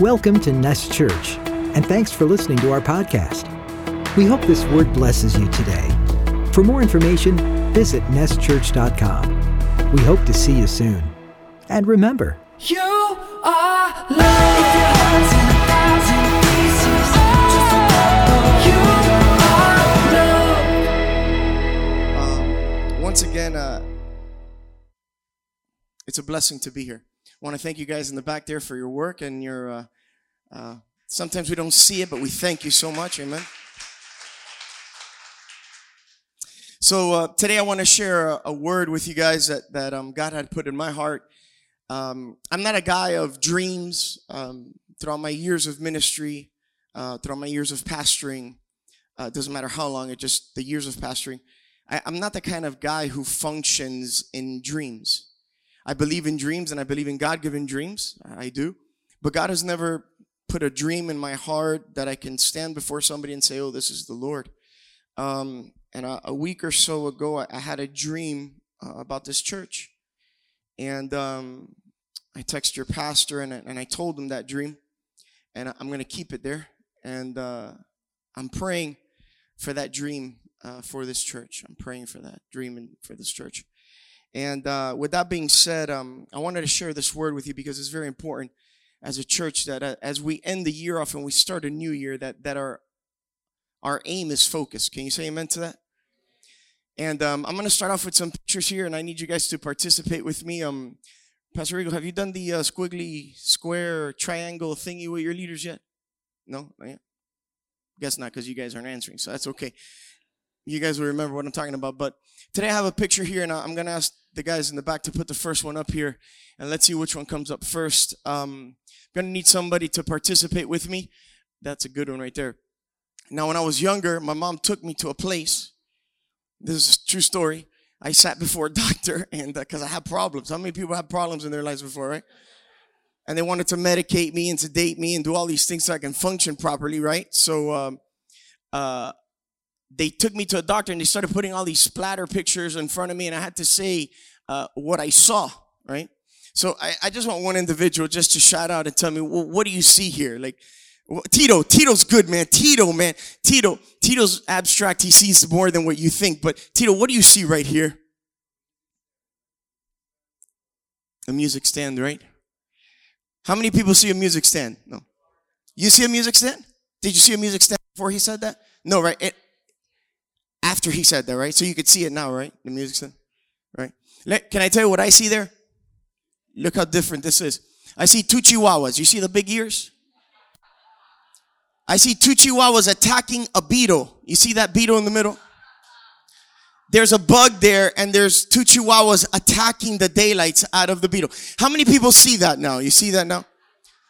Welcome to Nest Church, and thanks for listening to our podcast. We hope this word blesses you today. For more information, visit nestchurch.com. We hope to see you soon. And remember, you are loved. Once again, it's a blessing to be here. I want to thank you guys in the back there for your work and your, sometimes we don't see it, but we thank you so much. Amen. So today I want to share a word with you guys that God had put in my heart. I'm not a guy of dreams. Throughout my years of ministry, throughout my years of pastoring, it doesn't matter how long, it just the years of pastoring. I'm not the kind of guy who functions in dreams. I believe in dreams and I believe in God-given dreams. I do. But God has never put a dream in my heart that I can stand before somebody and say, oh, this is the Lord. And a week or so ago, I had a dream about this church. And I texted your pastor and I told him that dream. And I'm going to keep it there. And I'm praying for that dream. For this church. I'm praying for that dream and for this church. And with that being said, I wanted to share this word with you because it's very important as a church that as we end the year off and we start a new year, that our aim is focused. Can you say amen to that? And I'm going to start off with some pictures here, and I need you guys to participate with me. Pastor Riggle, have you done the squiggly square triangle thingy with your leaders yet? No? Not yet? Guess not, because you guys aren't answering, so that's okay. You guys will remember what I'm talking about. But today I have a picture here, and I'm going to ask the guys in the back to put the first one up here, and let's see which one comes up first. I'm going to need somebody to participate with me. That's a good one right there. Now, when I was younger, my mom took me to a place. This is a true story. I sat before a doctor and because I had problems. How many people have problems in their lives before, right? And they wanted to medicate me and sedate me and do all these things so I can function properly, right? So, they took me to a doctor and they started putting all these splatter pictures in front of me, and I had to say what I saw, right? So I just want one individual just to shout out and tell me, well, what do you see here? Like, Tito's good, man. Tito's abstract. He sees more than what you think. But Tito, what do you see right here? A music stand, right? How many people see a music stand? No. You see a music stand? Did you see a music stand before he said that? No, right? After he said that, right? So you could see it now, right? The music stand, right? Can I tell you what I see there? Look how different this is. I see two chihuahuas. You see the big ears? I see two chihuahuas attacking a beetle. You see that beetle in the middle? There's a bug there, and there's two chihuahuas attacking the daylights out of the beetle. How many people see that now? You see that now?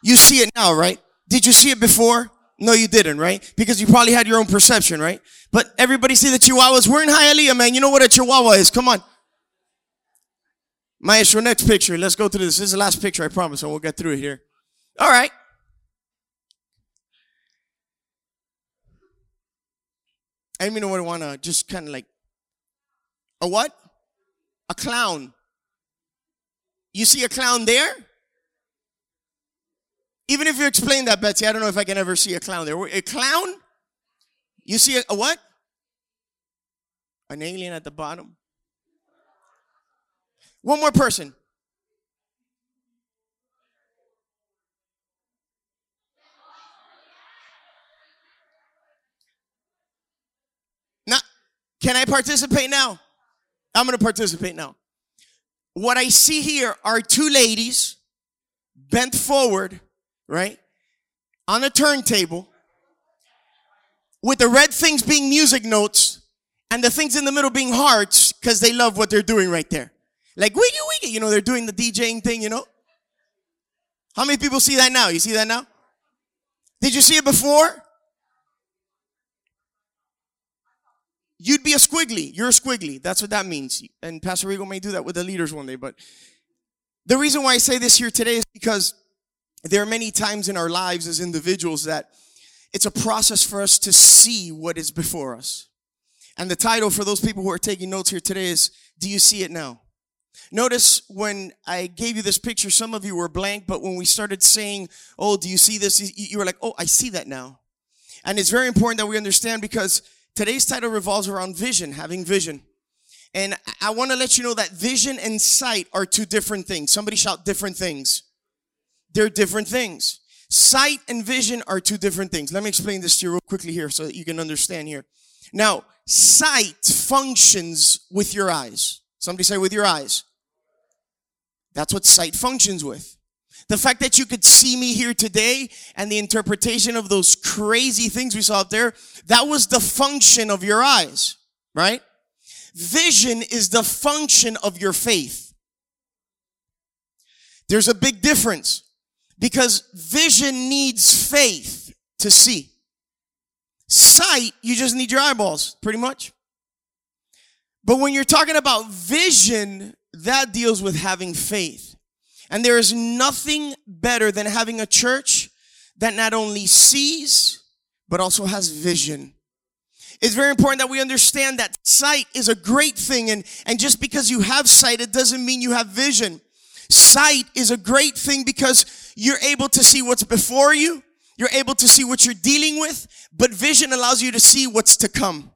You see it now, right? Did you see it before? No, you didn't, right? Because you probably had your own perception, right? But everybody see the chihuahuas. We're in Hialeah, man. You know what a chihuahua is. Come on. Maestro, next picture. Let's go through this. This is the last picture, I promise, and we'll get through it here. All right. I mean, I want to just kind of like, a what? A clown. You see a clown there? Even if you explain that, Betsy, I don't know if I can ever see a clown there. A clown? You see a what? An alien at the bottom. One more person. Now, can I participate now? I'm going to participate now. What I see here are two ladies bent forward. Right? On a turntable with the red things being music notes and the things in the middle being hearts because they love what they're doing right there. Like, wiggy, wiggy. You know, they're doing the DJing thing, you know? How many people see that now? You see that now? Did you see it before? You'd be a squiggly. You're a squiggly. That's what that means. And Pastor Riggle may do that with the leaders one day. But the reason why I say this here today is because there are many times in our lives as individuals that it's a process for us to see what is before us. And the title for those people who are taking notes here today is, do you see it now? Notice when I gave you this picture, some of you were blank, but when we started saying, oh, do you see this? You were like, oh, I see that now. And it's very important that we understand, because today's title revolves around vision, having vision. And I want to let you know that vision and sight are two different things. Somebody shout different things. They're different things. Sight and vision are two different things. Let me explain this to you real quickly here so that you can understand here. Now, sight functions with your eyes. Somebody say with your eyes. That's what sight functions with. The fact that you could see me here today and the interpretation of those crazy things we saw up there, that was the function of your eyes, right? Vision is the function of your faith. There's a big difference, because vision needs faith to see. Sight, you just need your eyeballs, pretty much. But when you're talking about vision, that deals with having faith. And there is nothing better than having a church that not only sees, but also has vision. It's very important that we understand that sight is a great thing. And just because you have sight, it doesn't mean you have vision. Sight is a great thing because you're able to see what's before you. You're able to see what you're dealing with, but vision allows you to see what's to come.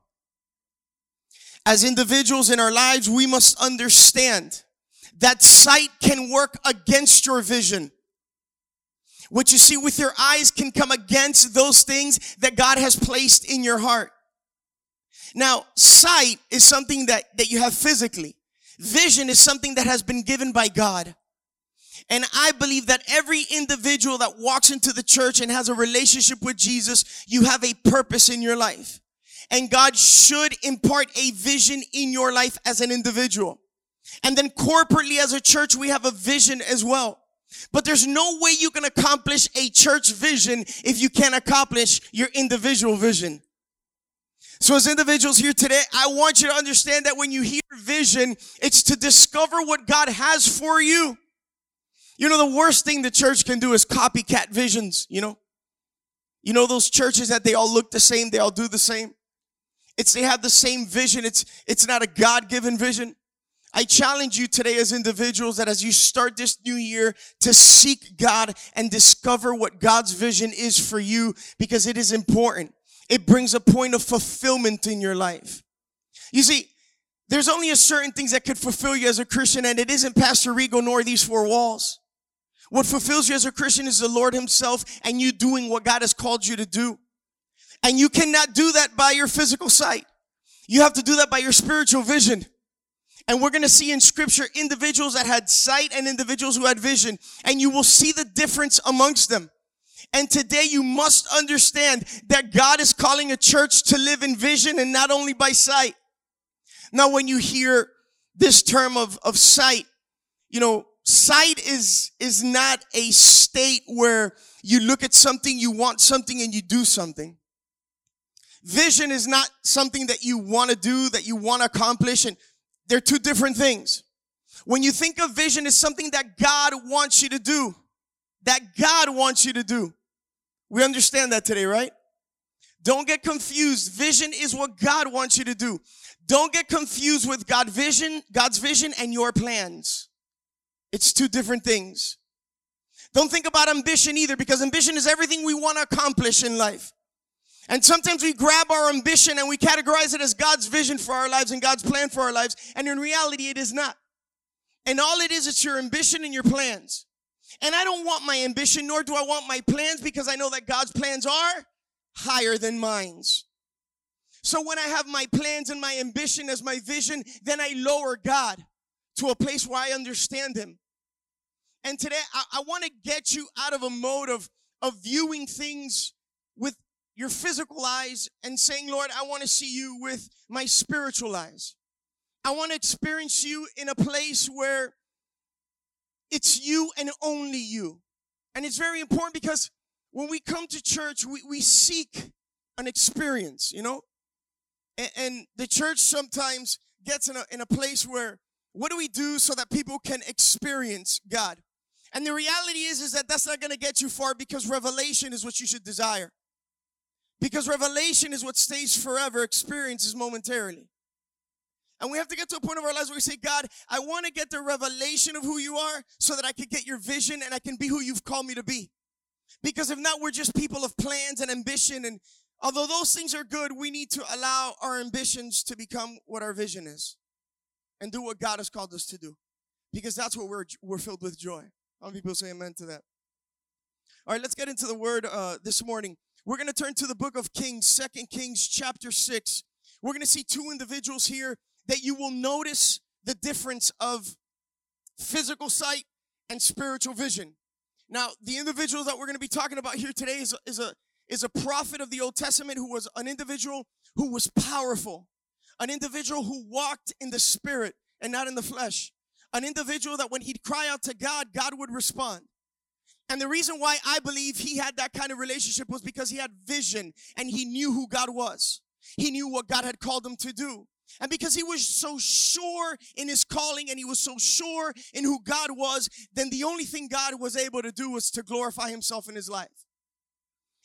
As individuals in our lives, we must understand that sight can work against your vision. What you see with your eyes can come against those things that God has placed in your heart. Now, sight is something that you have physically. Vision is something that has been given by God. And I believe that every individual that walks into the church and has a relationship with Jesus, you have a purpose in your life. And God should impart a vision in your life as an individual. And then corporately as a church, we have a vision as well. But there's no way you can accomplish a church vision if you can't accomplish your individual vision. So as individuals here today, I want you to understand that when you hear vision, it's to discover what God has for you. You know, the worst thing the church can do is copycat visions, you know. You know those churches that they all look the same, they all do the same. They have the same vision. It's not a God-given vision. I challenge you today as individuals that as you start this new year to seek God and discover what God's vision is for you, because it is important. It brings a point of fulfillment in your life. You see, there's only a certain things that could fulfill you as a Christian, and it isn't Pastor Riggle nor these four walls. What fulfills you as a Christian is the Lord himself and you doing what God has called you to do. And you cannot do that by your physical sight. You have to do that by your spiritual vision. And we're going to see in scripture individuals that had sight and individuals who had vision. And you will see the difference amongst them. And today you must understand that God is calling a church to live in vision and not only by sight. Now, when you hear this term of sight, you know, sight is not a state where you look at something, you want something, and you do something. Vision is not something that you want to do, that you want to accomplish, and they're two different things. When you think of vision, it's something that God wants you to do, that God wants you to do. We understand that today, right? Don't get confused. Vision is what God wants you to do. Don't get confused with God's vision and your plans. It's two different things. Don't think about ambition either, because ambition is everything we want to accomplish in life. And sometimes we grab our ambition and we categorize it as God's vision for our lives and God's plan for our lives. And in reality, it is not. And all it is, it's your ambition and your plans. And I don't want my ambition, nor do I want my plans, because I know that God's plans are higher than mine's. So when I have my plans and my ambition as my vision, then I lower God to a place where I understand him. And today, I want to get you out of a mode of viewing things with your physical eyes and saying, Lord, I want to see you with my spiritual eyes. I want to experience you in a place where it's you and only you. And it's very important, because when we come to church, we seek an experience, you know? And the church sometimes gets in a place where, what do we do so that people can experience God? And the reality is that that's not going to get you far, because revelation is what you should desire. Because revelation is what stays forever, experience is momentarily. And we have to get to a point of our lives where we say, God, I want to get the revelation of who you are so that I can get your vision and I can be who you've called me to be. Because if not, we're just people of plans and ambition. And although those things are good, we need to allow our ambitions to become what our vision is and do what God has called us to do. Because that's what we're filled with joy. How many people say amen to that? All right, let's get into the word this morning. We're going to turn to the book of Kings, 2 Kings chapter 6. We're going to see two individuals here that you will notice the difference of physical sight and spiritual vision. Now, the individual that we're going to be talking about here today is a prophet of the Old Testament who was an individual who was powerful, an individual who walked in the spirit and not in the flesh, an individual that when he'd cry out to God, God would respond. And the reason why I believe he had that kind of relationship was because he had vision and he knew who God was. He knew what God had called him to do. And because he was so sure in his calling and he was so sure in who God was, then the only thing God was able to do was to glorify himself in his life.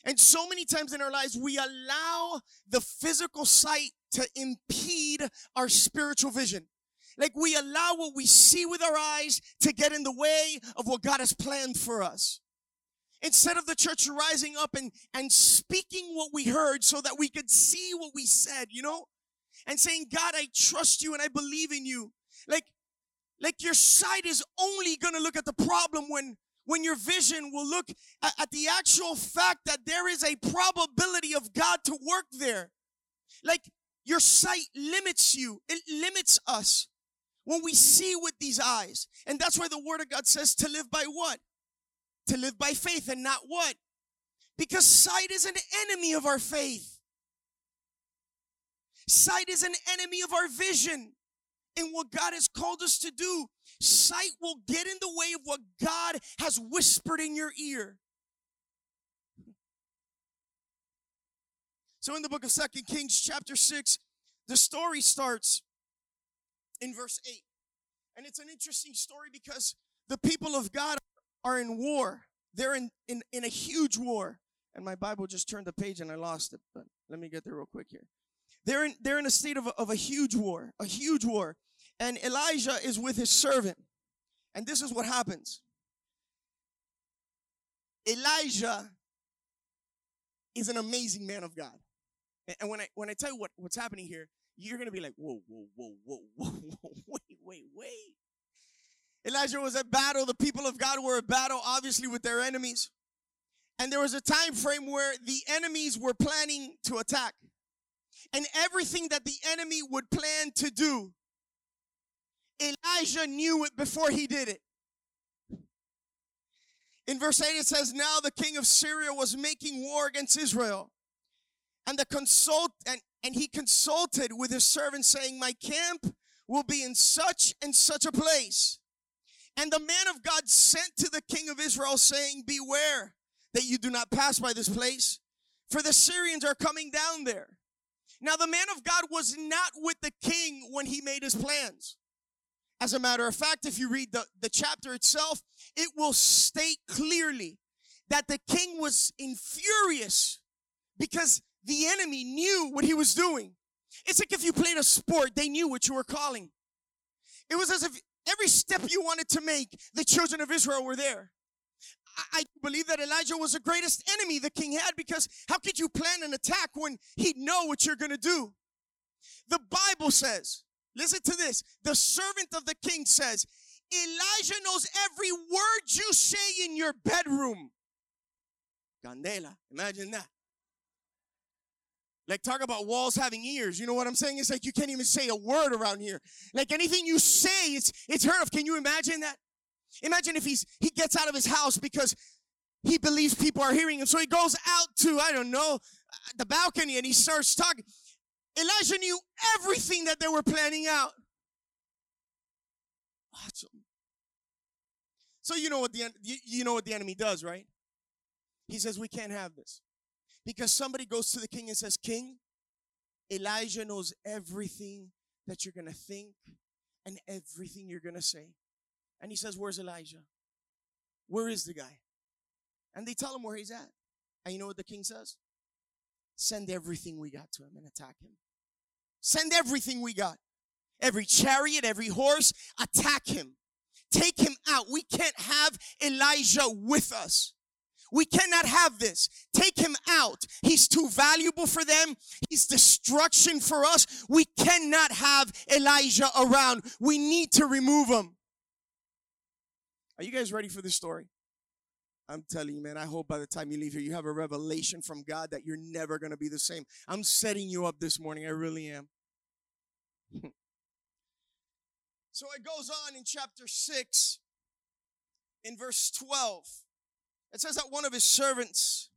And so many times in our lives, we allow the physical sight to impede our spiritual vision. Like we allow what we see with our eyes to get in the way of what God has planned for us. Instead of the church rising up and speaking what we heard so that we could see what we said, you know? And saying, God, I trust you and I believe in you. Like your sight is only going to look at the problem when your vision will look at the actual fact that there is a probability of God to work there. Like your sight limits you. It limits us when we see with these eyes. And that's why the Word of God says to live by what? To live by faith and not what? Because sight is an enemy of our faith. Sight is an enemy of our vision and what God has called us to do. Sight will get in the way of what God has whispered in your ear. So in the book of 2 Kings chapter 6, the story starts in verse 8. And it's an interesting story because the people of God are in war. They're in a huge war. And my Bible just turned the page and I lost it. But let me get there real quick here. They're in a state of a huge war, And Elijah is with his servant. And this is what happens. Elijah is an amazing man of God. And when I tell you what's happening here, you're going to be like, whoa, wait. Elijah was at battle. The people of God were at battle, obviously, with their enemies. And there was a time frame where the enemies were planning to attack. And everything that the enemy would plan to do, Elijah knew it before he did it. In verse 8 it says, now the king of Syria was making war against Israel. And he consulted with his servant, saying, my camp will be in such and such a place. And the man of God sent to the king of Israel, saying, beware that you do not pass by this place, for the Syrians are coming down there. Now, the man of God was not with the king when he made his plans. As a matter of fact, if you read the chapter itself, it will state clearly that the king was infuriated because the enemy knew what he was doing. It's like if you played a sport, they knew what you were calling. It was as if every step you wanted to make, the children of Israel were there. I believe that Elijah was the greatest enemy the king had, because how could you plan an attack when he'd know what you're going to do? The Bible says, listen to this, the servant of the king says, Elijah knows every word you say in your bedroom. Candela, imagine that. Like, talk about walls having ears. You know what I'm saying? It's like you can't even say a word around here. Like anything you say, it's heard of. Can you imagine that? Imagine if he gets out of his house because he believes people are hearing him. So he goes out to, I don't know, the balcony and he starts talking. Elijah knew everything that they were planning out. Awesome. So you know what the enemy does, right? He says, we can't have this. Because somebody goes to the king and says, king, Elijah knows everything that you're going to think and everything you're going to say. And he says, where's Elijah? Where is the guy? And they tell him where he's at. And you know what the king says? Send everything we got to him and attack him. Send everything we got. every chariot, every horse, attack him. Take him out. We can't have Elijah with us. We cannot have this. Take him out. He's too valuable for them. He's destruction for us. We cannot have Elijah around. We need to remove him. Are you guys ready for this story? I'm telling you, man, I hope by the time you leave here, you have a revelation from God that you're never going to be the same. I'm setting you up this morning. I really am. So it goes on in chapter 6, in verse 12. It says that one of his servants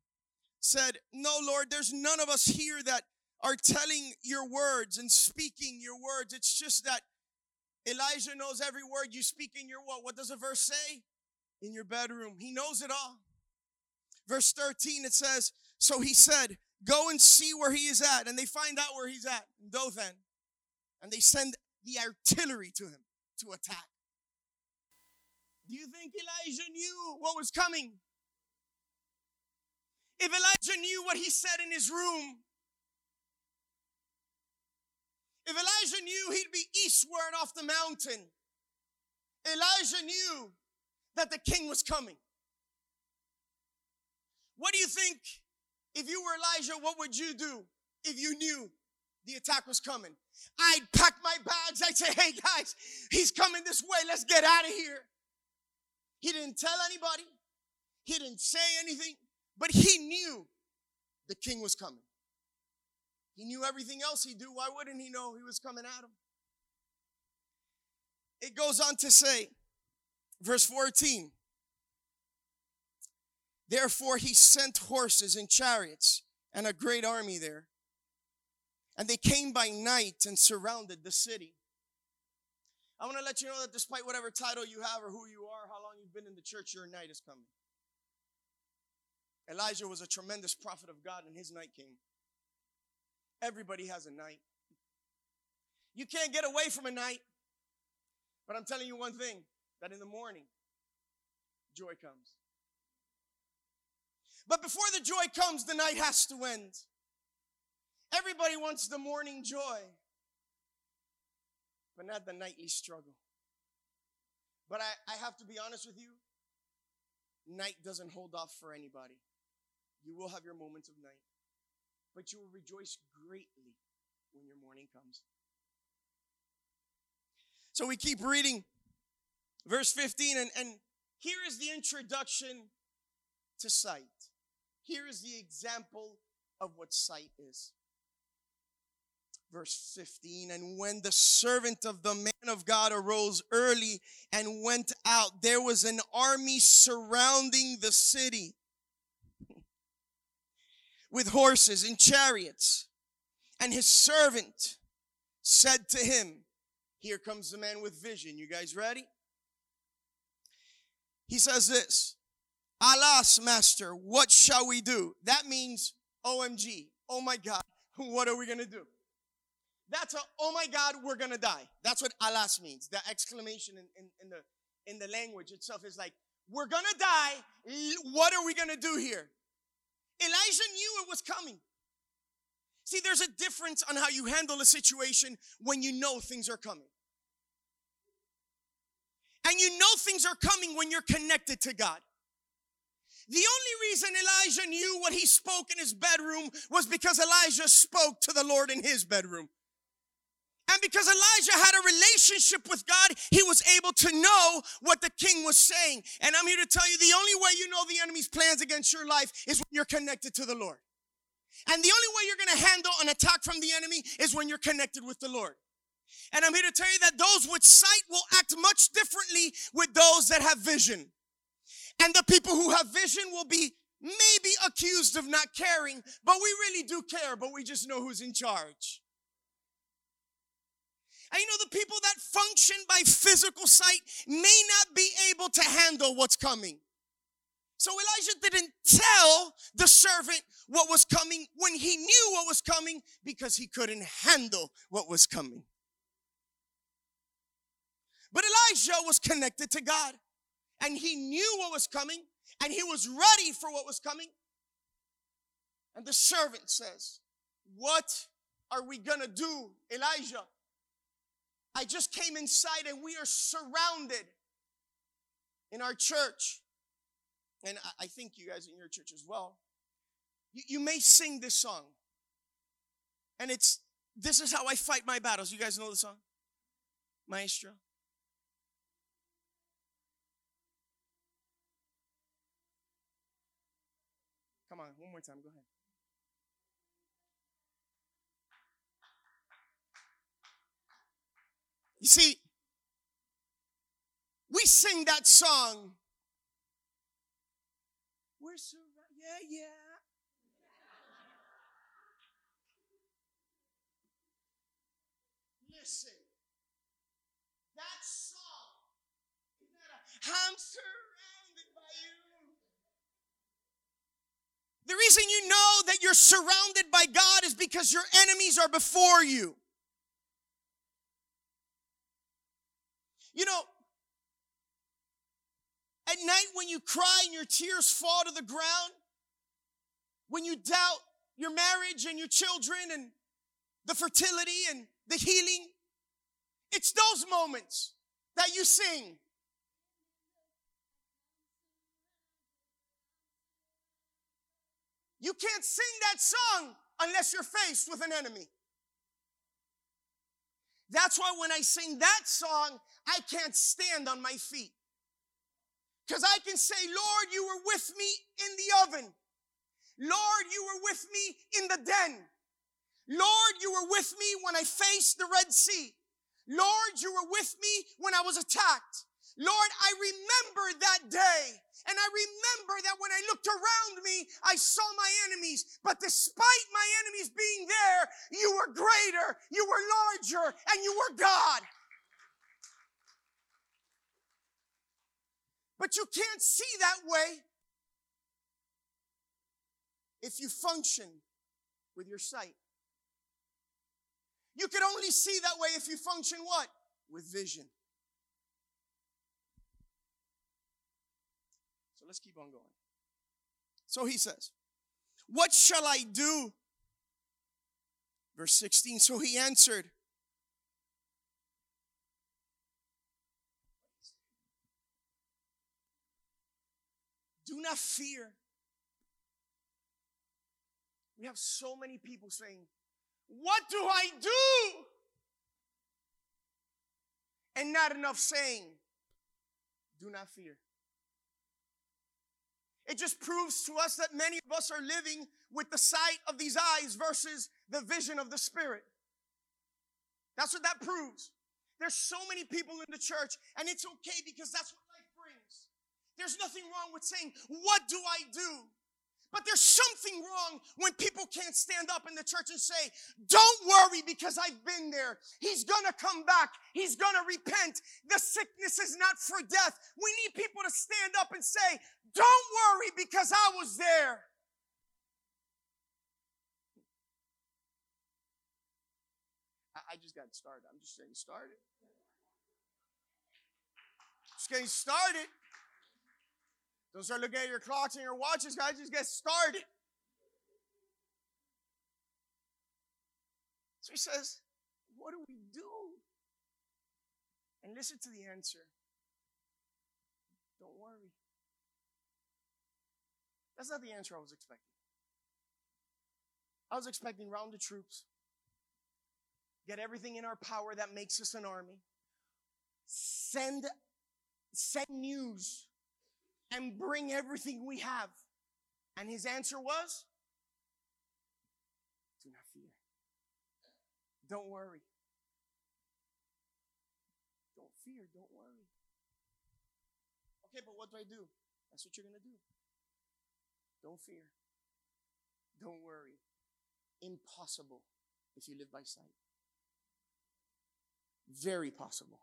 said, "No, Lord, there's none of us here that are telling your words and speaking your words. It's just that Elijah knows every word you speak in your what? What does the verse say? In your bedroom. He knows it all." Verse 13, it says, "So he said, go and see where he is at." And they find out where he's at, in Dothan. And they send the artillery to him to attack. Do you think Elijah knew what was coming? If Elijah knew what he said in his room, if Elijah knew he'd be eastward off the mountain, Elijah knew that the king was coming. What do you think, if you were Elijah, what would you do if you knew the attack was coming? I'd pack my bags. I'd say, "Hey guys, he's coming this way. Let's get out of here." He didn't tell anybody. He didn't say anything. But he knew the king was coming. He knew everything else he'd do. Why wouldn't he know he was coming at him? It goes on to say, verse 14, "Therefore he sent horses and chariots and a great army there. And they came by night and surrounded the city." I want to let you know that despite whatever title you have or who you are, how long you've been in the church, your night is coming. Elijah was a tremendous prophet of God, and his night came. Everybody has a night. You can't get away from a night. But I'm telling you one thing, that in the morning, joy comes. But before the joy comes, the night has to end. Everybody wants the morning joy, but not the nightly struggle. But I have to be honest with you, night doesn't hold off for anybody. You will have your moments of night, but you will rejoice greatly when your morning comes. So we keep reading verse 15, and here is the introduction to sight. Here is the example of what sight is. Verse 15, "And when the servant of the man of God arose early and went out, there was an army surrounding the city with horses and chariots. And his servant said to him," here comes the man with vision. You guys ready? He says this, "Alas, master, what shall we do?" That means, OMG, oh my God, what are we going to do? That's a, oh my God, we're going to die. That's what alas means. The exclamation in the language itself is like, we're going to die. What are we going to do here? Elijah knew it was coming. See, there's a difference on how you handle a situation when you know things are coming. And you know things are coming when you're connected to God. The only reason Elijah knew what he spoke in his bedroom was because Elijah spoke to the Lord in his bedroom. And because Elijah had a relationship with God, he was able to know what the king was saying. And I'm here to tell you, the only way you know the enemy's plans against your life is when you're connected to the Lord. And the only way you're going to handle an attack from the enemy is when you're connected with the Lord. And I'm here to tell you that those with sight will act much differently with those that have vision. And the people who have vision will be maybe accused of not caring, but we really do care, but we just know who's in charge. And you know, the people that function by physical sight may not be able to handle what's coming. So Elijah didn't tell the servant what was coming when he knew what was coming because he couldn't handle what was coming. But Elijah was connected to God. And he knew what was coming, and he was ready for what was coming. And the servant says, "What are we going to do, Elijah? I just came inside and we are surrounded in our church. And I think you guys in your church as well. You may sing this song. And it's, this is how I fight my battles. You guys know the song? Maestro. Come on, one more time, go ahead. You see, we sing that song. We're so, yeah, yeah. Listen, that song is not a hamster. The reason you know that you're surrounded by God is because your enemies are before you. You know, at night when you cry and your tears fall to the ground, when you doubt your marriage and your children and the fertility and the healing, it's those moments that you sing. You can't sing that song unless you're faced with an enemy. That's why when I sing that song, I can't stand on my feet. Because I can say, Lord, you were with me in the oven. Lord, you were with me in the den. Lord, you were with me when I faced the Red Sea. Lord, you were with me when I was attacked. Lord, I remember that day, and I remember that when I looked around me, I saw my enemies. But despite my enemies being there, you were greater, you were larger, and you were God. But you can't see that way if you function with your sight. You can only see that way if you function what? With vision. Let's keep on going. So he says, what shall I do? Verse 16, so he answered. Do not fear. We have so many people saying, what do I do? And not enough saying, do not fear. It just proves to us that many of us are living with the sight of these eyes versus the vision of the Spirit. That's what that proves. There's so many people in the church, and it's okay because that's what life brings. There's nothing wrong with saying, what do I do? But there's something wrong when people can't stand up in the church and say, don't worry because I've been there. He's going to come back. He's going to repent. The sickness is not for death. We need people to stand up and say, don't worry because I was there. I just got started. I'm just getting started. Just getting started. Don't start looking at your clocks and your watches, guys. Just get started. So he says, what do we do? And listen to the answer. Don't worry. That's not the answer I was expecting. I was expecting round the troops, get everything in our power that makes us an army, send news, and bring everything we have. And his answer was, do not fear. Don't worry. Don't fear, don't worry. Okay, but what do I do? That's what you're going to do. Don't fear. Don't worry. Impossible if you live by sight. Very possible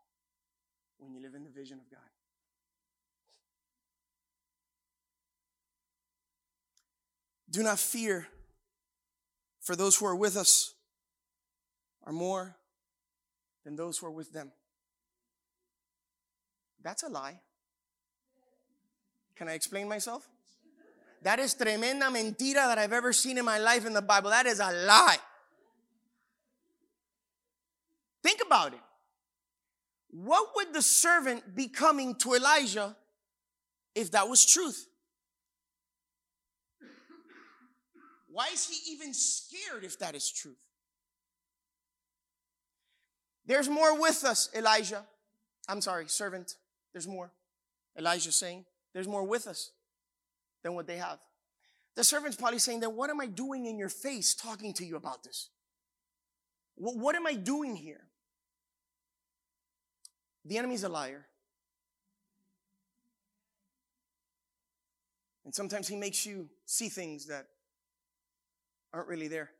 when you live in the vision of God. Do not fear, for those who are with us are more than those who are with them. That's a lie. Can I explain myself? That is tremenda mentira that I've ever seen in my life in the Bible. That is a lie. Think about it. What would the servant be coming to Elijah if that was truth? Why is he even scared if that is truth? There's more with us, Elijah. I'm sorry, servant. There's more. Elijah's saying, there's more with us than what they have. The servant's probably saying, then what am I doing in your face talking to you about this? What am I doing here? The enemy's a liar. And sometimes he makes you see things that aren't really there.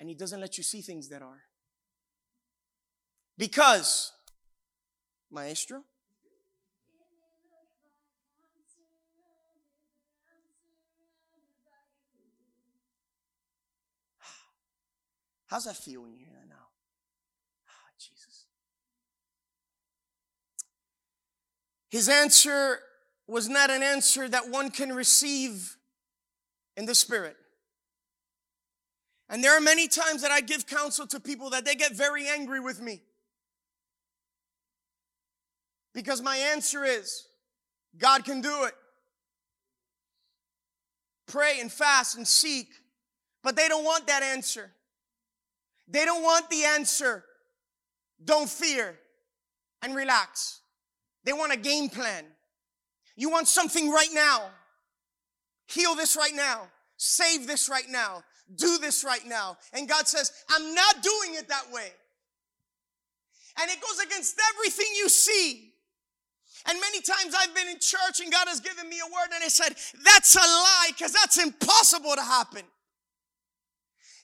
And he doesn't let you see things that are. Because, Maestro, how's that feel when you hear that now? Ah, Jesus. His answer was not an answer that one can receive in the spirit. And there are many times that I give counsel to people that they get very angry with me. Because my answer is, God can do it. Pray and fast and seek. But they don't want that answer. They don't want the answer, don't fear and relax. They want a game plan. You want something right now. Heal this right now. Save this right now. Do this right now. And God says, I'm not doing it that way. And it goes against everything you see. And many times I've been in church and God has given me a word and I said, that's a lie because that's impossible to happen.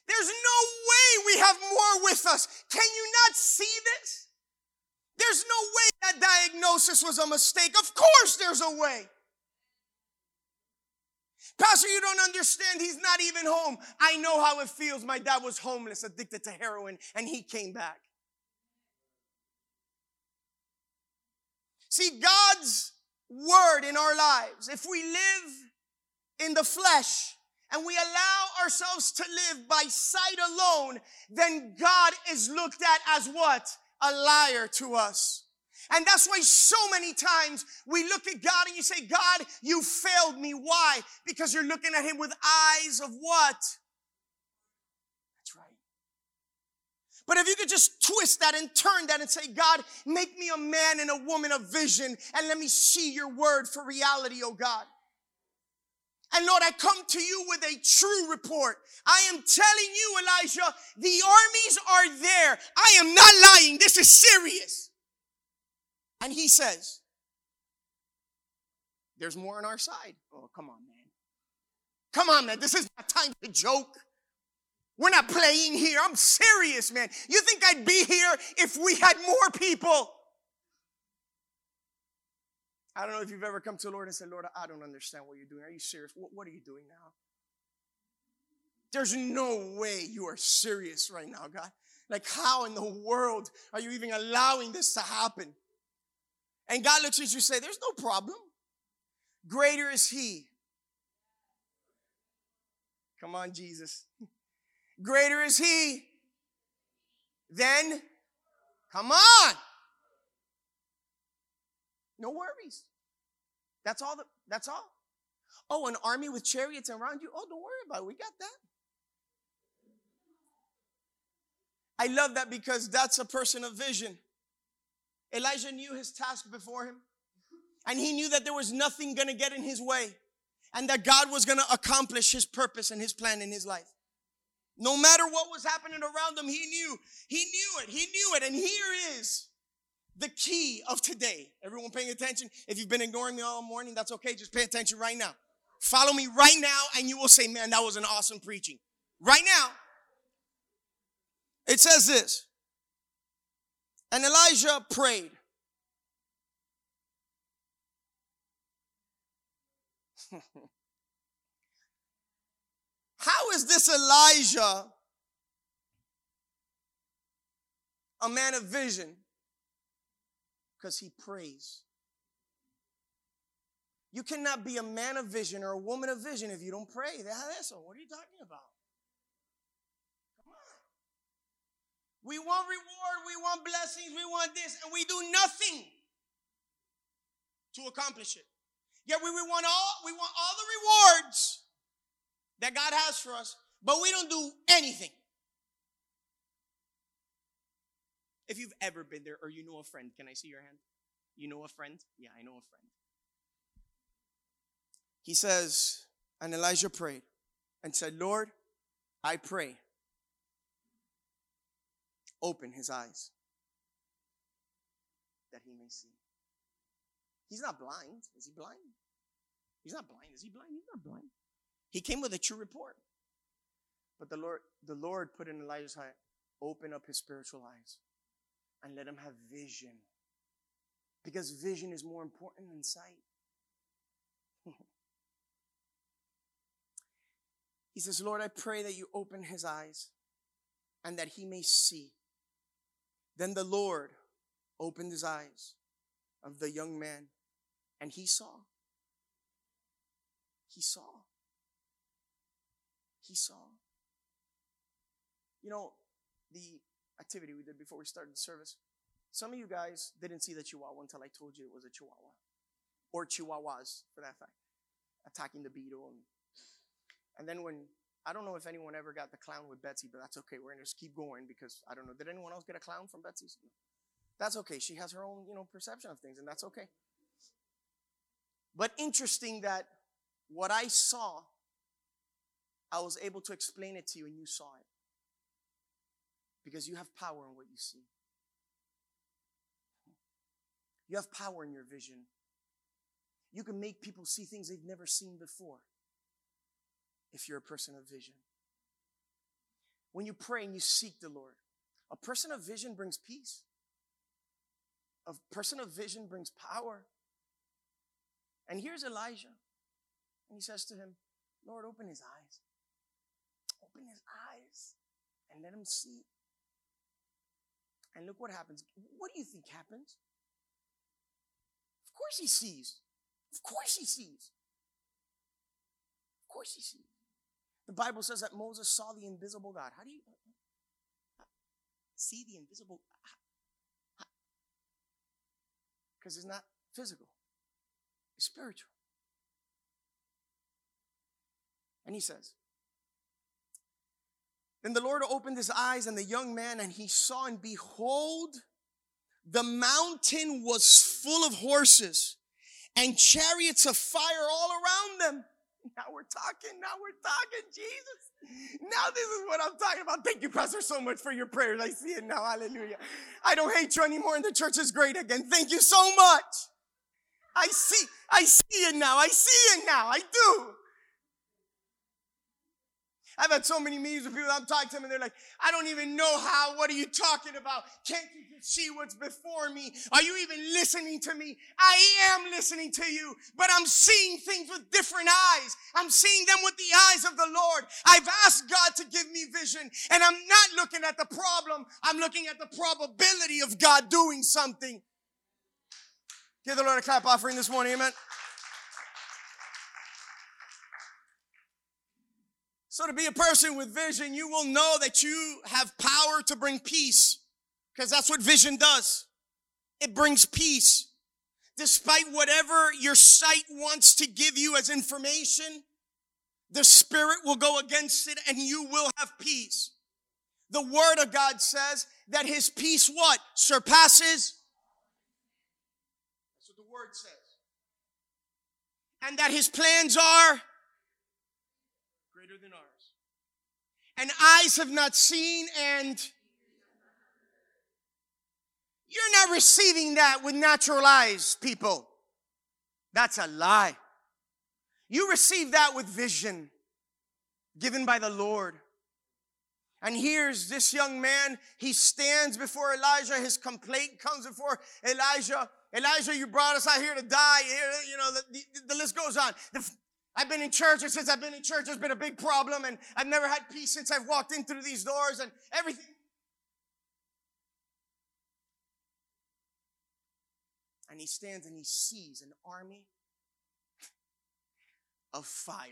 There's no way we have more with us. Can you not see this? There's no way that diagnosis was a mistake. Of course there's a way. Pastor, you don't understand. He's not even home. I know how it feels. My dad was homeless, addicted to heroin, and he came back. See, God's word in our lives, if we live in the flesh, and we allow ourselves to live by sight alone, then God is looked at as what? A liar to us. And that's why so many times we look at God and you say, God, you failed me. Why? Because you're looking at him with eyes of what? That's right. But if you could just twist that and turn that and say, God, make me a man and a woman of vision and let me see your word for reality, oh God. And Lord, I come to you with a true report. I am telling you, Elijah, the armies are there. I am not lying. This is serious. And he says, there's more on our side. Oh, come on, man. Come on, man. This is not time to joke. We're not playing here. I'm serious, man. You think I'd be here if we had more people? I don't know if you've ever come to the Lord and said, Lord, I don't understand what you're doing. Are you serious? What are you doing now? There's no way you are serious right now, God. Like, how in the world are you even allowing this to happen? And God looks at you and says, there's no problem. Greater is he. Come on, Jesus. Greater is he. Then, come on. No worries. That's all. That's all. Oh, an army with chariots around you? Oh, don't worry about it. We got that. I love that because that's a person of vision. Elijah knew his task before him. And he knew that there was nothing going to get in his way. And that God was going to accomplish his purpose and his plan in his life. No matter what was happening around him, he knew. He knew it. And here is the key of today. Everyone paying attention? If you've been ignoring me all morning, that's okay. Just pay attention right now. Follow me right now and you will say, man, that was an awesome preaching. Right now, it says this. And Elijah prayed. How is this Elijah a man of vision? Because he prays. You cannot be a man of vision or a woman of vision if you don't pray. What are you talking about? Come on. We want reward, we want blessings, we want this, and we do nothing to accomplish it. Yet we want all the rewards that God has for us, but we don't do anything. If you've ever been there or you know a friend, can I see your hand? You know a friend? Yeah, I know a friend. He says, and Elijah prayed and said, Lord, I pray, open his eyes that he may see. He's not blind. Is he blind? He's not blind. Is he blind? He's not blind. He came with a true report. But the Lord put in Elijah's heart, open up his spiritual eyes and let him have vision. Because vision is more important than sight. He says, Lord, I pray that you open his eyes and that he may see. Then the Lord opened his eyes of the young man and he saw. He saw. He saw. You know, the activity we did before we started the service, some of you guys didn't see the chihuahua until I told you it was a chihuahua. Or chihuahuas, for that fact. Attacking the beetle. And then when, I don't know if anyone ever got the clown with Betsy, but that's okay. We're going to just keep going because, I don't know. Did anyone else get a clown from Betsy's? That's okay. She has her own, perception of things, and that's okay. But interesting that what I saw, I was able to explain it to you and you saw it. Because you have power in what you see. You have power in your vision. You can make people see things they've never seen before if you're a person of vision. When you pray and you seek the Lord, a person of vision brings peace. A person of vision brings power. And here's Elijah. And he says to him, Lord, open his eyes. Open his eyes and let him see. And look what happens. What do you think happens? Of course he sees. Of course he sees. Of course he sees. The Bible says that Moses saw the invisible God. How do you see the invisible God? Because it's not physical. It's spiritual. And he says, then the Lord opened his eyes and the young man, and he saw, and behold, the mountain was full of horses and chariots of fire all around them. Now we're talking, Jesus. Now this is what I'm talking about. Thank you, Pastor, so much for your prayers. I see it now. Hallelujah. I don't hate you anymore, and the church is great again. Thank you so much. I see it now. I see it now. I do. I've had so many meetings with people that I'm talking to them and they're like, I don't even know how, what are you talking about? Can't you just see what's before me? Are you even listening to me? I am listening to you, but I'm seeing things with different eyes. I'm seeing them with the eyes of the Lord. I've asked God to give me vision, and I'm not looking at the problem. I'm looking at the probability of God doing something. Give the Lord a clap offering this morning, amen. So to be a person with vision, you will know that you have power to bring peace, because that's what vision does. It brings peace. Despite whatever your sight wants to give you as information, the Spirit will go against it and you will have peace. The Word of God says that His peace what? Surpasses. That's what the Word says. And that His plans are greater than ours. And eyes have not seen, and you're not receiving that with natural eyes, people. That's a lie. You receive that with vision given by the Lord. And here's this young man. He stands before Elijah. His complaint comes before Elijah. Elijah, you brought us out here to die. The list goes on. I've been in church, and since I've been in church, there's been a big problem, and I've never had peace since I've walked in through these doors and everything. And he stands and he sees an army of fire.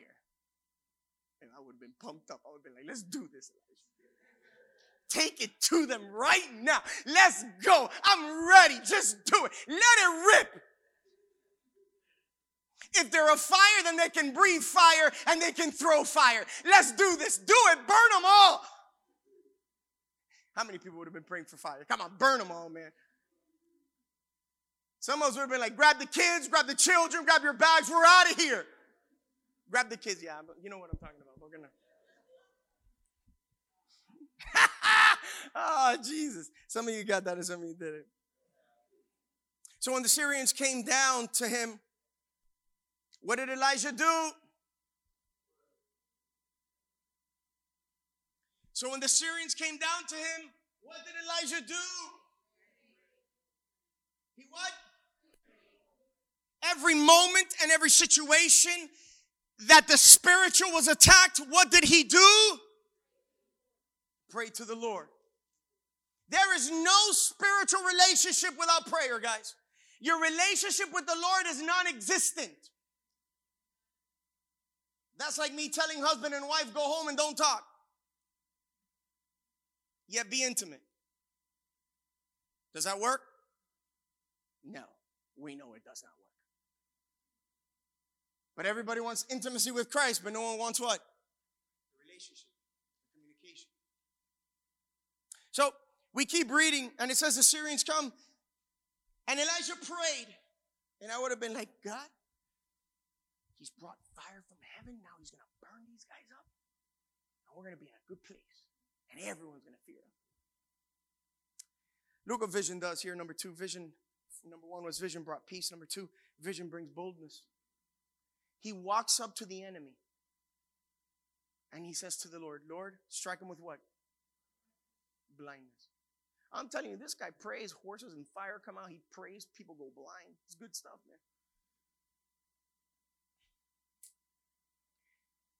And I would have been pumped up. I would have been like, let's do this. take it to them right now. Let's go. I'm ready. Just do it. Let it rip. If they're a fire, then they can breathe fire and they can throw fire. Let's do this. Do it. Burn them all. How many people would have been praying for fire? Come on, burn them all, man. Some of us would have been like, grab the kids, grab the children, grab your bags. We're out of here. Grab the kids. Yeah, you know what I'm talking about. We're gonna. Oh, Jesus. Some of you got that and some of you didn't. So when the Syrians came down to him, what did Elijah do? So when the Syrians came down to him, what did Elijah do? He what? Every moment and every situation that the spiritual was attacked, what did he do? Pray to the Lord. There is no spiritual relationship without prayer, guys. Your relationship with the Lord is non-existent. That's like me telling husband and wife, go home and don't talk. Yet be intimate. Does that work? No, we know it does not work. But everybody wants intimacy with Christ, but no one wants what? The relationship, the communication. So we keep reading, and it says the Syrians come, and Elijah prayed. And I would have been like, God, he's brought fire from heaven. Now he's going to burn these guys up, and we're going to be in a good place. And everyone's going to fear him. Look what vision does here. Number two, vision. Number one was vision brought peace. Number two, vision brings boldness. He walks up to the enemy. And he says to the Lord, Lord, strike him with what? Blindness. I'm telling you, this guy prays. Horses and fire come out. He prays. People go blind. It's good stuff, man.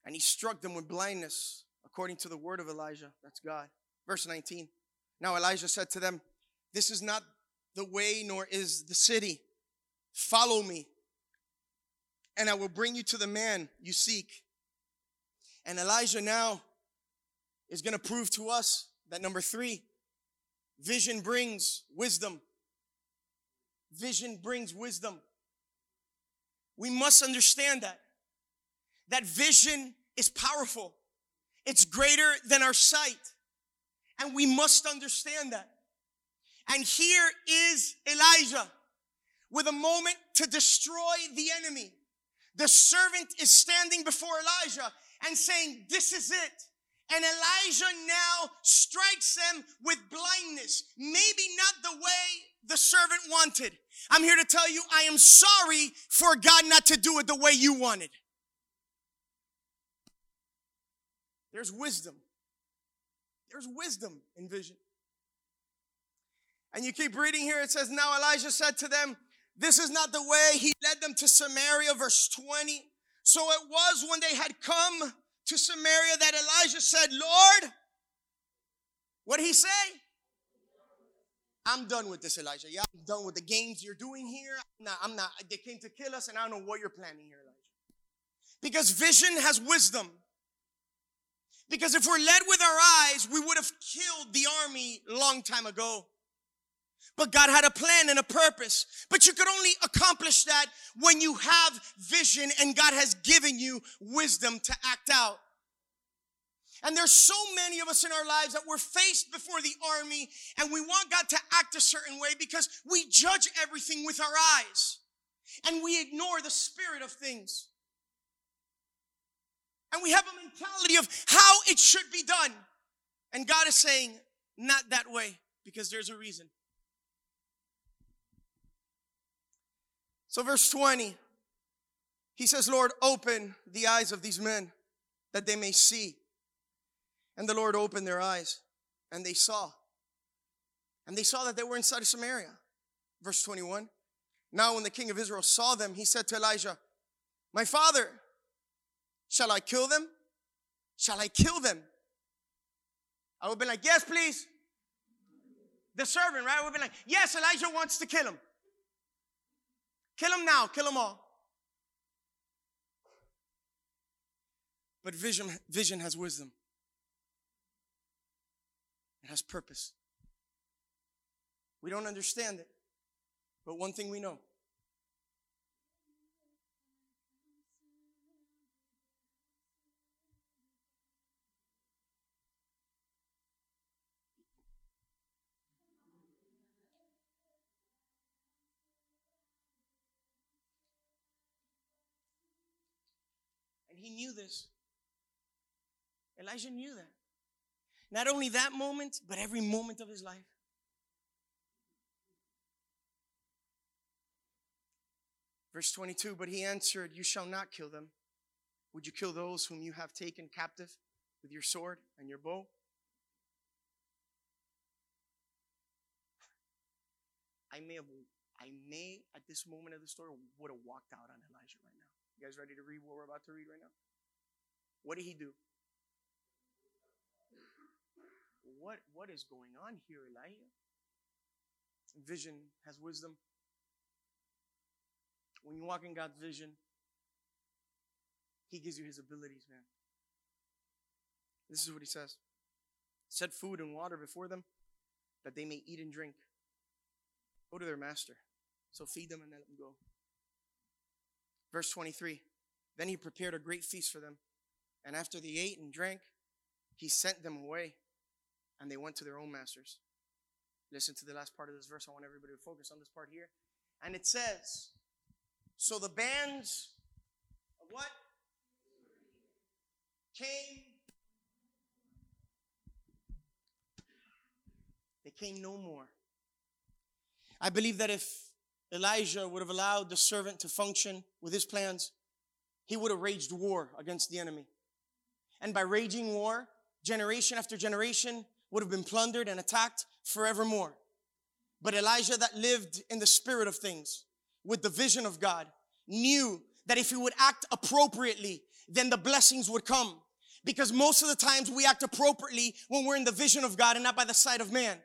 And he struck them with blindness, according to the word of Elijah. That's God. Verse 19. Now Elijah said to them, this is not the way, nor is the city. Follow me, and I will bring you to the man you seek. And Elijah now is going to prove to us that number three, vision brings wisdom. Vision brings wisdom. We must understand that vision is powerful. It's greater than our sight. And we must understand that. And here is Elijah with a moment to destroy the enemy. The servant is standing before Elijah and saying, this is it. And Elijah now strikes them with blindness. Maybe not the way the servant wanted. I'm here to tell you, I am sorry for God not to do it the way you wanted. There's wisdom. There's wisdom in vision. And you keep reading here. It says, now Elijah said to them, this is not the way. He led them to Samaria, verse 20. So it was when they had come to Samaria that Elijah said, Lord, what did he say? I'm done with this, Elijah. Yeah, I'm done with the games you're doing here. I'm not. They came to kill us, and I don't know what you're planning here, Elijah. Because vision has wisdom. Because if we're led with our eyes, we would have killed the army long time ago. But God had a plan and a purpose. But you could only accomplish that when you have vision and God has given you wisdom to act out. And there's so many of us in our lives that we're faced before the army and we want God to act a certain way because we judge everything with our eyes. And we ignore the spirit of things. And we have a mentality of how it should be done. And God is saying, not that way, because there's a reason. So verse 20, he says, Lord, open the eyes of these men that they may see. And the Lord opened their eyes, and they saw. And they saw that they were inside of Samaria. Verse 21, now when the king of Israel saw them, he said to Elijah, my father, shall I kill them? Shall I kill them? I would have been like, yes, please. The servant, right? I would have been like, yes, Elijah wants to kill him. Kill him now. Kill them all. But vision has wisdom. It has purpose. We don't understand it, but one thing we know. And he knew this. Elijah knew that. Not only that moment, but every moment of his life. Verse 22, but he answered, you shall not kill them. Would you kill those whom you have taken captive with your sword and your bow? I may, at this moment of the story, would have walked out on Elijah right now. You guys ready to read what we're about to read right now? What did he do? What is going on here, Elijah? Vision has wisdom. When you walk in God's vision, he gives you his abilities, man. This is what he says. Set food and water before them, that they may eat and drink. Go to their master. So feed them and let them go. Verse 23, then he prepared a great feast for them. And after they ate and drank, he sent them away. And they went to their own masters. Listen to the last part of this verse. I want everybody to focus on this part here. And it says, so the bands of what? Came. They came no more. I believe that if Elijah would have allowed the servant to function with his plans, he would have waged war against the enemy. And by raging war, generation after generation would have been plundered and attacked forevermore. But Elijah, that lived in the spirit of things, with the vision of God, knew that if he would act appropriately, then the blessings would come. Because most of the times we act appropriately when we're in the vision of God and not by the sight of man.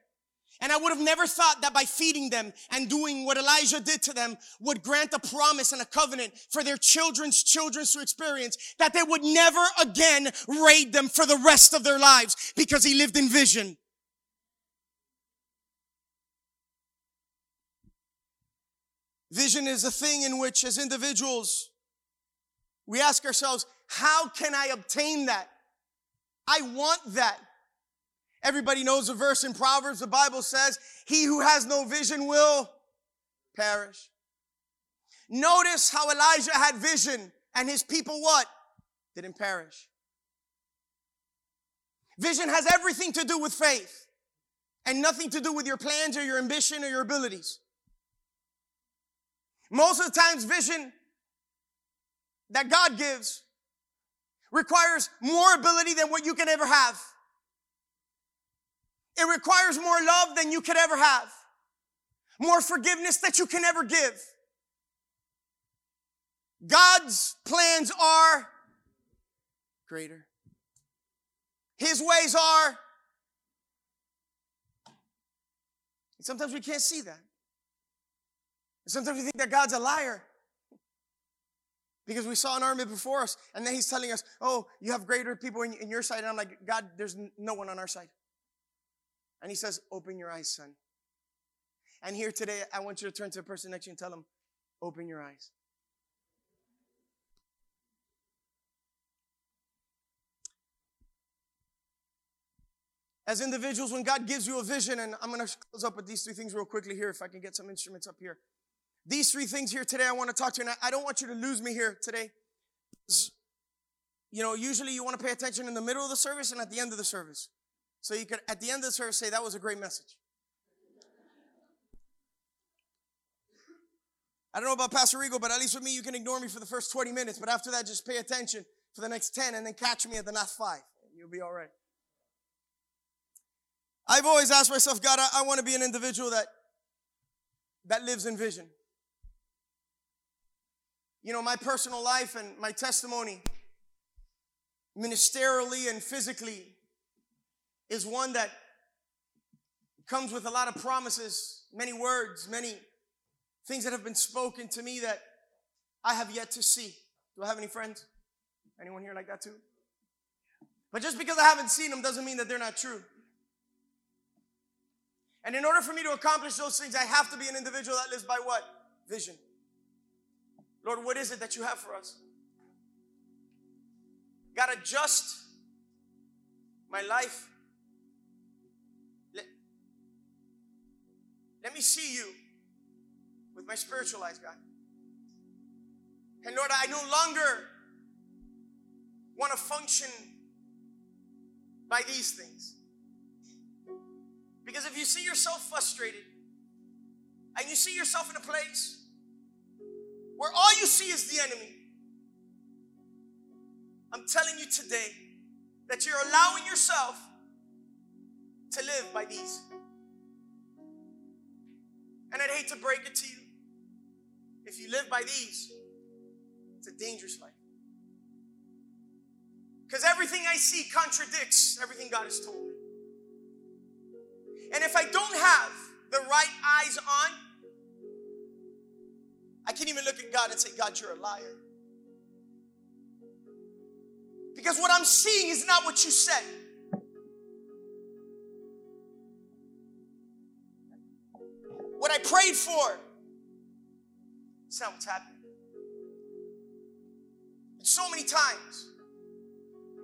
And I would have never thought that by feeding them and doing what Elijah did to them would grant a promise and a covenant for their children's children to experience, that they would never again raid them for the rest of their lives, because he lived in vision. Vision is a thing in which, as individuals, we ask ourselves, how can I obtain that? I want that. Everybody knows the verse in Proverbs. The Bible says, he who has no vision will perish. Notice how Elijah had vision and his people what? Didn't perish. Vision has everything to do with faith and nothing to do with your plans or your ambition or your abilities. Most of the times vision that God gives requires more ability than what you can ever have. It requires more love than you could ever have. More forgiveness that you can ever give. God's plans are greater. His ways are. And sometimes we can't see that. And sometimes we think that God's a liar. Because we saw an army before us. And then he's telling us, oh, you have greater people in your side. And I'm like, God, there's no one on our side. And he says, open your eyes, son. And here today, I want you to turn to the person next to you and tell them, open your eyes. As individuals, when God gives you a vision, and I'm going to close up with these three things real quickly here, if I can get some instruments up here. These three things here today I want to talk to you, and I don't want you to lose me here today. You know, usually you want to pay attention in the middle of the service and at the end of the service. So you could, at the end of the service, say, that was a great message. I don't know about Pastor Riggle, but at least with me, you can ignore me for the first 20 minutes. But after that, just pay attention for the next 10 and then catch me at the last 5. You'll be all right. I've always asked myself, God, I want to be an individual that lives in vision. You know, my personal life and my testimony, ministerially and physically, is one that comes with a lot of promises, many words, many things that have been spoken to me that I have yet to see. Do I have any friends? Anyone here like that too? But just because I haven't seen them doesn't mean that they're not true. And in order for me to accomplish those things, I have to be an individual that lives by what? Vision. Lord, what is it that you have for us? God, adjust my life. Let me see you with my spiritual eyes, God. And Lord, I no longer want to function by these things. Because if you see yourself frustrated and you see yourself in a place where all you see is the enemy, I'm telling you today that you're allowing yourself to live by these. And I'd hate to break it to you. If you live by these, it's a dangerous life. Because everything I see contradicts everything God has told me. And if I don't have the right eyes on, I can't even look at God and say, God, you're a liar. Because what I'm seeing is not what you said. What I prayed for, it's not what's happening. And so many times,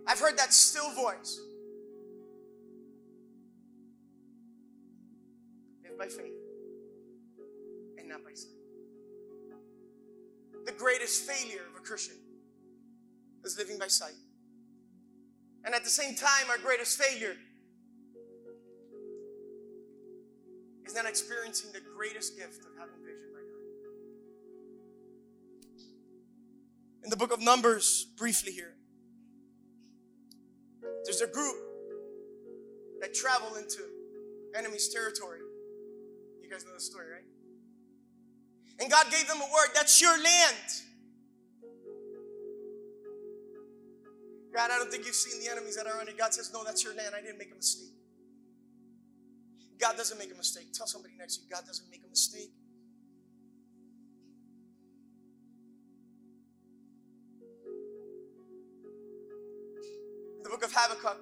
I've heard that still voice. Live by faith and not by sight. The greatest failure of a Christian is living by sight. And at the same time, our greatest failure is not experiencing the greatest gift of having vision by God. In the book of Numbers, briefly here, there's a group that travel into enemy's territory. You guys know the story, right? And God gave them a word, that's your land. God, I don't think you've seen the enemies that are on it. God says, no, that's your land. I didn't make a mistake. God doesn't make a mistake. Tell somebody next to you, God doesn't make a mistake. In the book of Habakkuk,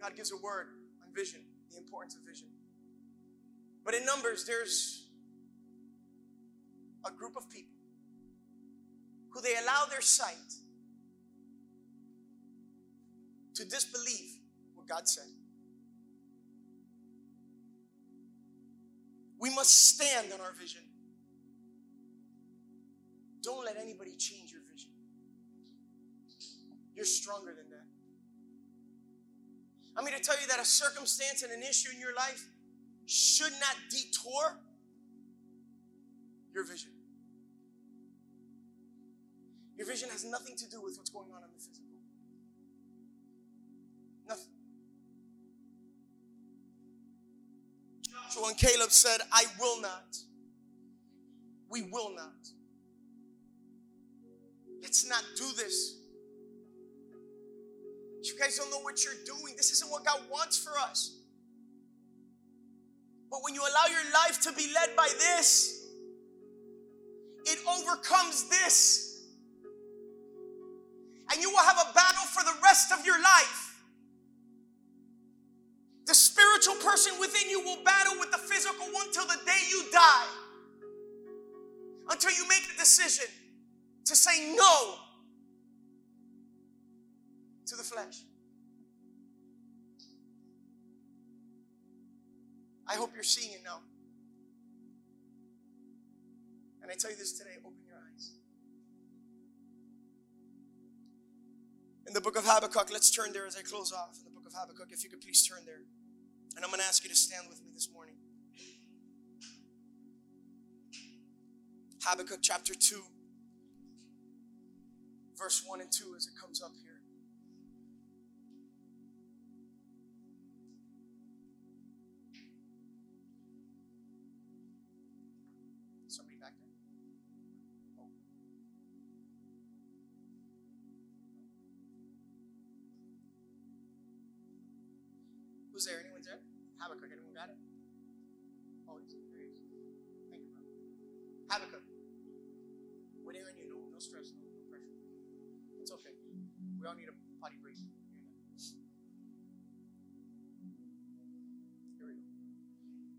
God gives a word on vision, the importance of vision. But in Numbers, there's a group of people who they allow their sight to disbelieve what God said. We must stand on our vision. Don't let anybody change your vision. You're stronger than that. I'm here to tell you that a circumstance and an issue in your life should not detour your vision. Your vision has nothing to do with what's going on in the physical. Nothing. So when Caleb said, I will not, we will not. Let's not do this. You guys don't know what you're doing. This isn't what God wants for us. But when you allow your life to be led by this, it overcomes this. And you will have a battle for the rest of your life. The spiritual person within you will battle with the physical one till the day you die. Until you make the decision to say no to the flesh. I hope you're seeing it now. And I tell you this today, open your eyes. In the book of Habakkuk, let's turn there as I close off. In the book of Habakkuk, if you could please turn there. And I'm going to ask you to stand with me this morning. Habakkuk chapter 2, verse 1 and 2 as it comes up here. Somebody back there. Oh. Who's there? Anyone there? Habakkuk, anyone got it? Oh, he's there. Thank you, brother. Habakkuk. We're there on you. No stress, no pressure. It's okay. We all need a potty break.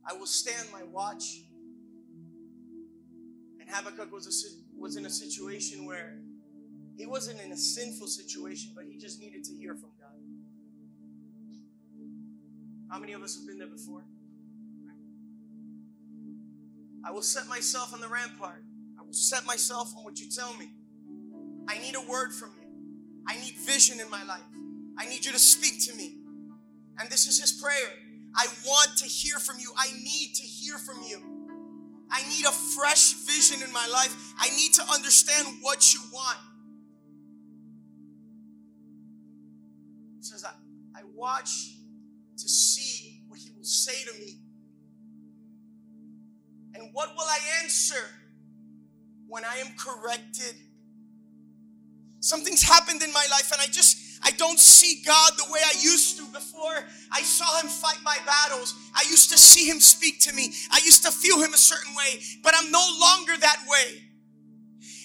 I will stand my watch. And Habakkuk was in a situation where he wasn't in a sinful situation, but he just needed to hear from God. How many of us have been there before? I will set myself on the rampart. I will set myself on what you tell me. I need a word from you. I need vision in my life. I need you to speak to me. And this is his prayer. I want to hear from you. I need to hear from you. I need a fresh vision in my life. I need to understand what you want. He says, I watch to see what he will say to me. And what will I answer when I am corrected? Something's happened in my life, and I don't see God the way I used to before. I saw him fight my battles. I used to see him speak to me. I used to feel him a certain way, but I'm no longer that way.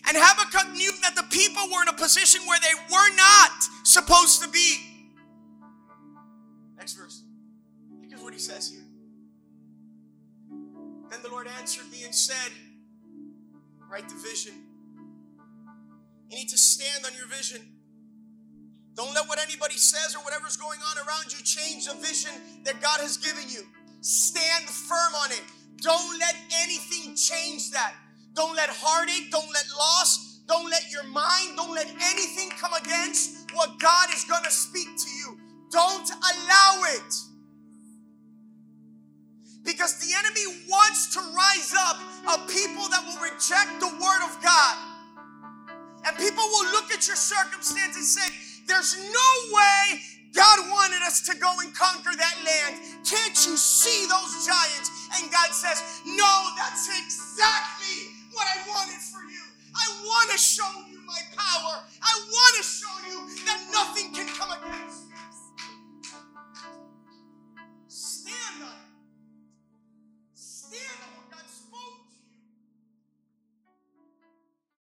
And Habakkuk knew that the people were in a position where they were not supposed to be. Next verse. Look at what he says here. Then the Lord answered me and said, write the vision. You need to stand on your vision. Don't let what anybody says or whatever's going on around you change the vision that God has given you. Stand firm on it. Don't let anything change that. Don't let heartache, don't let loss, don't let your mind, don't let anything come against what God is going to speak to you. Don't allow it. Because the enemy wants to rise up a people that will reject the word of God. And people will look at your circumstance and say, there's no way God wanted us to go and conquer that land. Can't you see those giants? And God says, no, that's exactly what I wanted for you. I want to show you my power.